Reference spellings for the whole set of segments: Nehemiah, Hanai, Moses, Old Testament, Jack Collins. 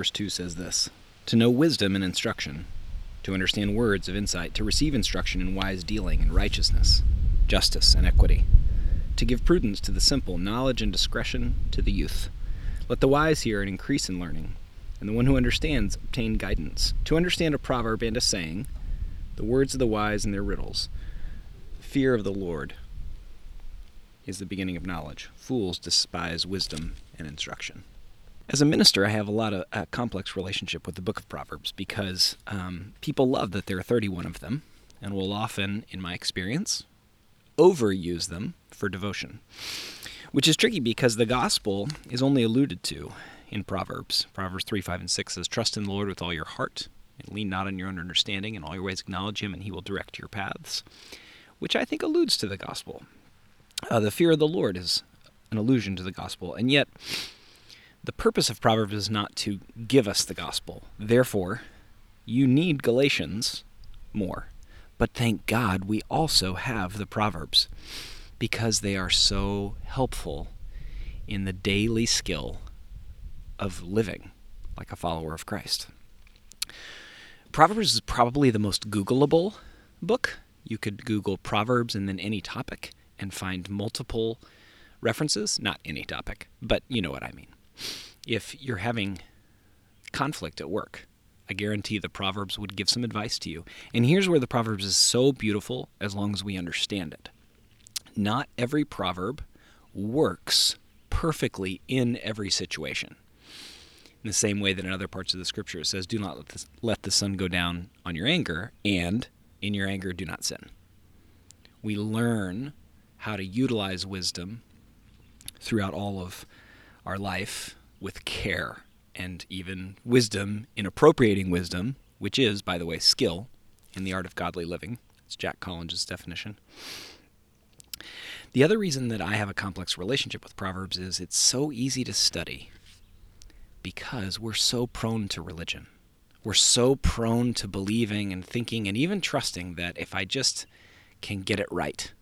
verse 2 says this, "To know wisdom and instruction, to understand words of insight, to receive instruction in wise dealing and righteousness, justice and equity, to give prudence to the simple, knowledge and discretion to the youth. Let the wise hear and increase in learning, and the one who understands obtain guidance. To understand a proverb and a saying, the words of the wise and their riddles. Fear of the Lord is the beginning of knowledge. Fools despise wisdom and instruction." As a minister, I have a lot of a complex relationship with the book of Proverbs because people love that there are 31 of them and will often, in my experience, overuse them for devotion, which is tricky because the gospel is only alluded to in Proverbs. Proverbs 3, 5, and 6 says, "Trust in the Lord with all your heart and lean not on your own understanding. In all your ways acknowledge him and he will direct your paths," which I think alludes to the gospel. The fear of the Lord is an allusion to the gospel, and yet the purpose of Proverbs is not to give us the gospel. Therefore, you need Galatians more. But thank God we also have the Proverbs because they are so helpful in the daily skill of living like a follower of Christ. Proverbs is probably the most Googleable book. You could Google Proverbs and then any topic and find multiple references. Not any topic, but you know what I mean. If you're having conflict at work, I guarantee the Proverbs would give some advice to you. And here's where the Proverbs is so beautiful as long as we understand it. Not every proverb works perfectly in every situation. In the same way that in other parts of the scripture it says, "Do not let the sun go down on your anger," and "In your anger do not sin." We learn how to utilize wisdom throughout all of our life with care and even wisdom in appropriating wisdom, which is, by the way, skill in the art of godly living. It's Jack Collins' definition. The other reason that I have a complex relationship with Proverbs is it's so easy to study because we're so prone to religion. We're so prone to believing and thinking and even trusting that if I just can get it right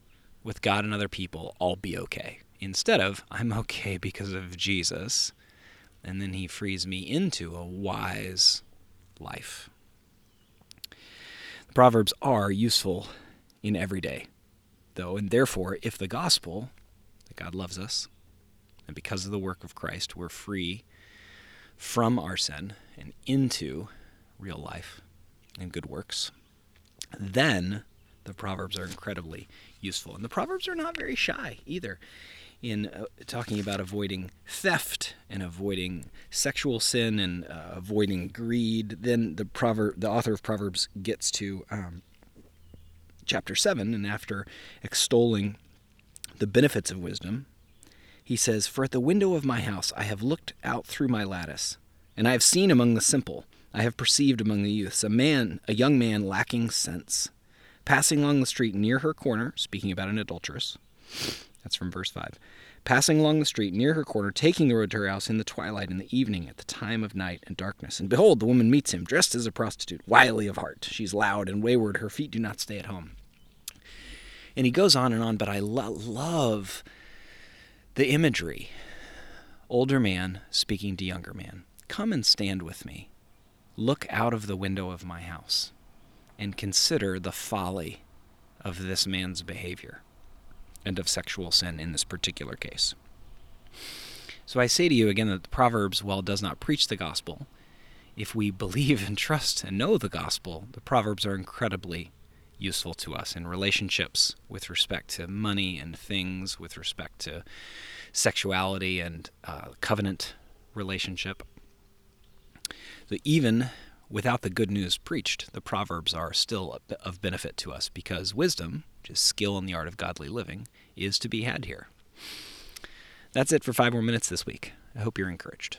with God and other people, I'll be okay. Instead of, I'm okay because of Jesus, and then he frees me into a wise life. The Proverbs are useful in every day, though, and therefore, if the gospel, that God loves us, and because of the work of Christ, we're free from our sin and into real life and good works, then the Proverbs are incredibly useful. And the Proverbs are not very shy either in talking about avoiding theft and avoiding sexual sin and avoiding greed. Then the author of Proverbs gets to chapter 7, and after extolling the benefits of wisdom, he says, "For at the window of my house I have looked out through my lattice, and I have seen among the simple, I have perceived among the youths, a young man lacking sense, passing along the street near her corner," speaking about an adulteress, that's from verse 5, "passing along the street near her corner, taking the road to her house in the twilight, in the evening, at the time of night and darkness. And behold, the woman meets him, dressed as a prostitute, wily of heart. She's loud and wayward. Her feet do not stay at home." And he goes on and on, but I love the imagery. Older man speaking to younger man. "Come and stand with me. Look out of the window of my house and consider the folly of this man's behavior," and of sexual sin in this particular case. So I say to you again that the Proverbs, while it does not preach the gospel, if we believe and trust and know the gospel, the Proverbs are incredibly useful to us in relationships with respect to money and things, with respect to sexuality and covenant relationship. So even without the good news preached, the Proverbs are still of benefit to us because wisdom, which is skill in the art of godly living, is to be had here. That's it for 5 more minutes this week. I hope you're encouraged.